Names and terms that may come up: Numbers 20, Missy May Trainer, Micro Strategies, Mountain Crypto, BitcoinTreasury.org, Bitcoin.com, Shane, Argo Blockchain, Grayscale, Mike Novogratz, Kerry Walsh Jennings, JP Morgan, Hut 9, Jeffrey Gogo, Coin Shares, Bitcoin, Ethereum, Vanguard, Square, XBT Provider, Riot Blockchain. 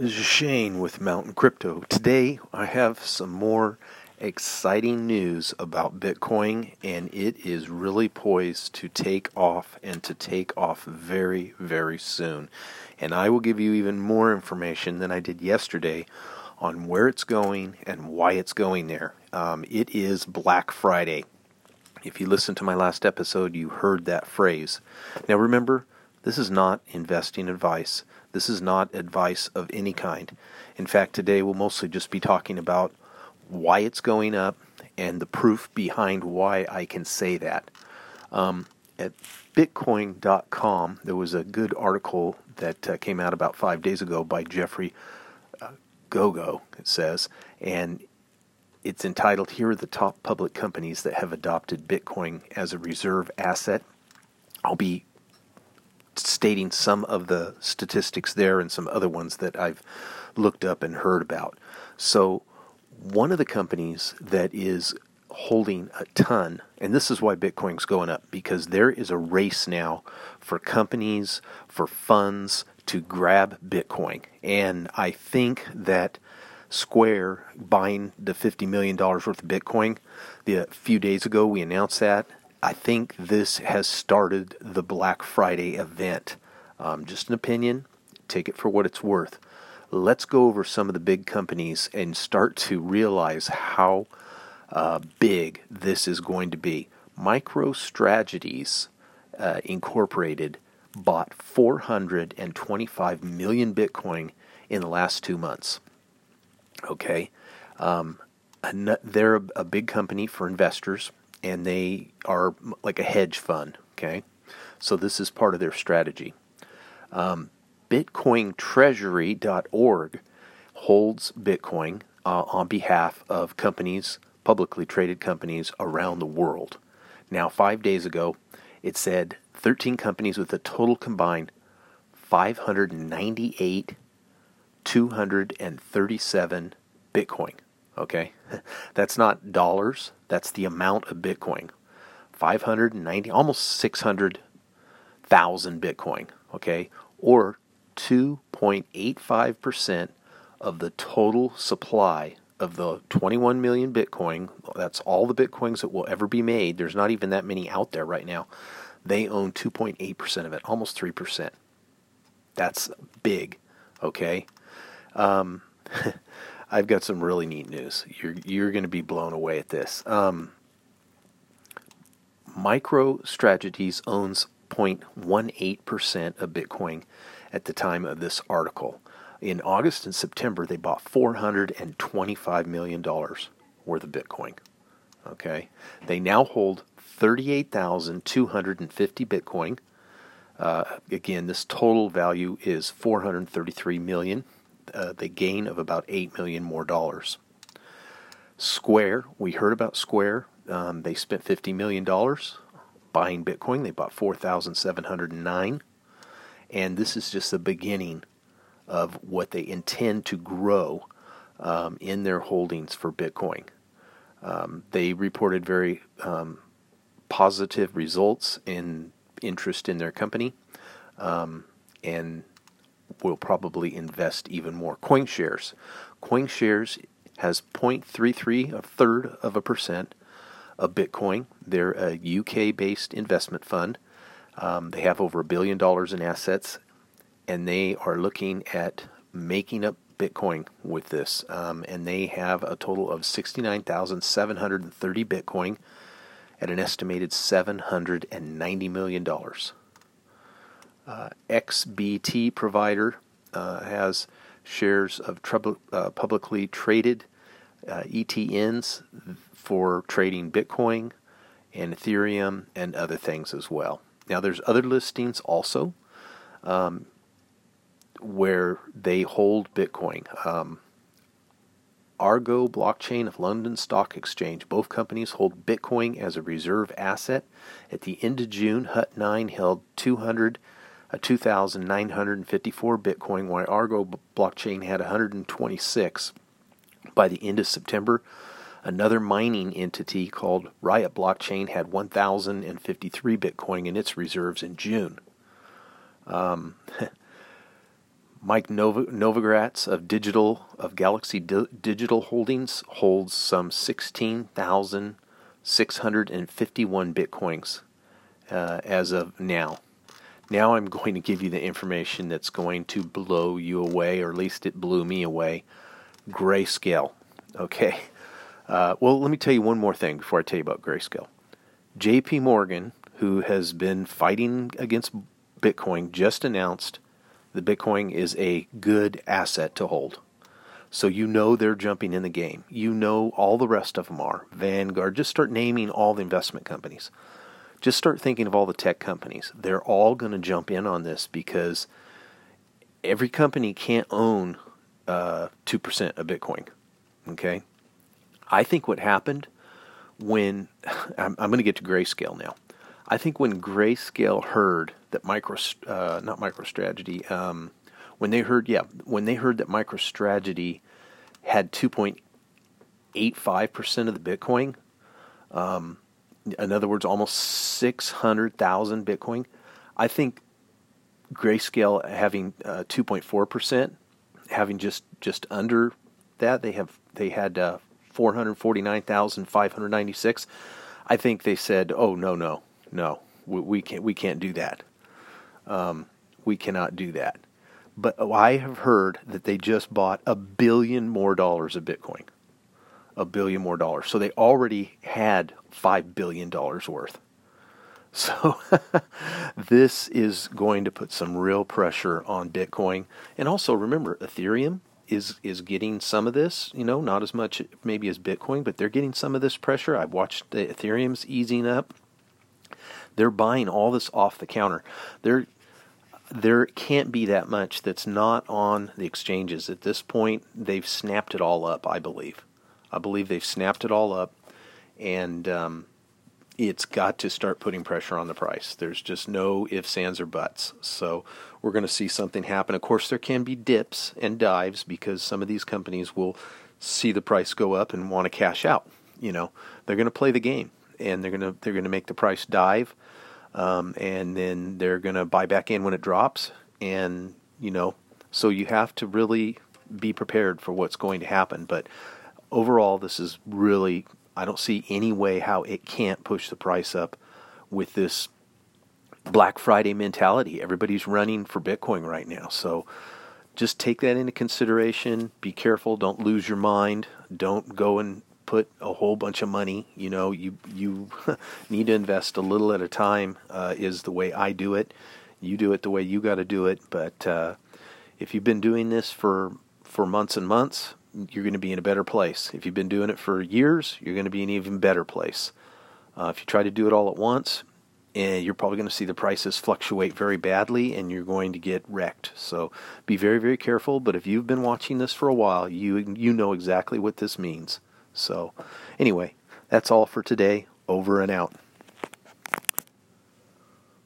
This is Shane with Mountain Crypto. Today I have some more exciting news about Bitcoin, and it is really poised to take off and to take off very, very soon. And I will give you even more information than I did yesterday on where it's going and why it's going there. It is Black Friday. If you listened to my last episode, you heard that phrase. Now remember, this is not investing advice. This is not advice of any kind. In fact, today we'll mostly just be talking about why it's going up and the proof behind why I can say that. At Bitcoin.com, there was a good article that came out about 5 days ago by Jeffrey Gogo, it says, and it's entitled, "Here Are the Top Public Companies That Have Adopted Bitcoin as a Reserve Asset." I'll be stating some of the statistics there and some other ones that I've looked up and heard about. So one of the companies that is holding a ton, and this is why Bitcoin's going up, because there is a race now for companies, for funds to grab Bitcoin. And I think that Square buying the $50 million worth of Bitcoin, a few days ago we announced that. I think this has started the Black Friday event. Just an opinion. Take it for what it's worth. Let's go over some of the big companies and start to realize how big this is going to be. Micro Strategies Incorporated bought 425 million Bitcoin in the last 2 months. Okay. They're a big company for investors, and they are like a hedge fund, okay? So this is part of their strategy. BitcoinTreasury.org holds Bitcoin on behalf of companies, publicly traded companies around the world. Now, 5 days ago, it said 13 companies with a total combined 598,237 Bitcoin. Okay, that's not dollars, that's the amount of Bitcoin. 590, almost 600,000 Bitcoin, okay, or 2.85% of the total supply of the 21 million Bitcoin. That's all the Bitcoins that will ever be made. There's not even that many out there right now. They own 2.8% of it, almost 3%. That's big, okay? I've got some really neat news. You're going to be blown away at this. Micro Strategies owns 0.18% of Bitcoin at the time of this article. In August and September, they bought $425 million worth of Bitcoin. Okay, they now hold 38,250 Bitcoin. Again, this total value is $433 million. The gain of about $8 million more dollars. Square, we heard about Square. They spent $50 million buying Bitcoin. They bought 4,709, and this is just the beginning of what they intend to grow in their holdings for Bitcoin. They reported very positive results in interest in their company, and will probably invest even more. Coin Shares. Coin Shares has 0.33, a third of a percent of Bitcoin. They're a UK-based investment fund. They have over $1 billion in assets, and they are looking at making up Bitcoin with this. And they have a total of 69,730 Bitcoin at an estimated $790 million. XBT Provider has shares of publicly traded ETNs for trading Bitcoin and Ethereum and other things as well. Now, there's other listings also where they hold Bitcoin. Argo Blockchain of London Stock Exchange. Both companies hold Bitcoin as a reserve asset. At the end of June, Hut 9 held 2,954 Bitcoin, while Argo Blockchain had 126. By the end of September, another mining entity called Riot Blockchain had 1,053 Bitcoin in its reserves in June. Mike Novogratz of Galaxy Digital Holdings holds some 16,651 Bitcoins as of now. Now I'm going to give you the information that's going to blow you away, or at least it blew me away. Grayscale. Okay. Well, let me tell you one more thing before I tell you about Grayscale. JP Morgan, who has been fighting against Bitcoin, just announced that Bitcoin is a good asset to hold. So you know they're jumping in the game. You know all the rest of them are. Vanguard. Just start naming all the investment companies. Just start thinking of all the tech companies. They're all going to jump in on this because every company can't own 2% of Bitcoin. Okay? I think what happened when... I'm going to get to Grayscale now. I think when Grayscale heard that when they heard that MicroStrategy had 2.85% of the Bitcoin, in other words, almost 600,000 Bitcoin, I think Grayscale having 2.4%, having just under that, they had 449,596. I think they said, "Oh no. We can't do that. We cannot do that." But I have heard that they just bought $1 billion more of Bitcoin. $1 billion more. So they already had $5 billion worth. So this is going to put some real pressure on Bitcoin. And also remember, Ethereum is getting some of this, not as much maybe as Bitcoin, but they're getting some of this pressure. I've watched the Ethereum's easing up. They're buying all this off the counter. There can't be that much that's not on the exchanges. At this point, they've snapped it all up, I believe. And it's got to start putting pressure on the price. There's just no ifs, ands, or buts. So we're going to see something happen. Of course, there can be dips and dives because some of these companies will see the price go up and want to cash out. They're going to play the game, and they're going to make the price dive, and then they're going to buy back in when it drops. And so you have to really be prepared for what's going to happen. But overall, this is really, I don't see any way how it can't push the price up with this Black Friday mentality. Everybody's running for Bitcoin right now. So just take that into consideration. Be careful. Don't lose your mind. Don't go and put a whole bunch of money. You need to invest a little at a time is the way I do it. You do it the way you got to do it. But if you've been doing this for months and months, you're going to be in a better place. If you've been doing it for years, you're going to be in an even better place. If you try to do it all at once, you're probably going to see the prices fluctuate very badly, and you're going to get wrecked. So be very, very careful. But if you've been watching this for a while, you know exactly what this means. So anyway, that's all for today. Over and out.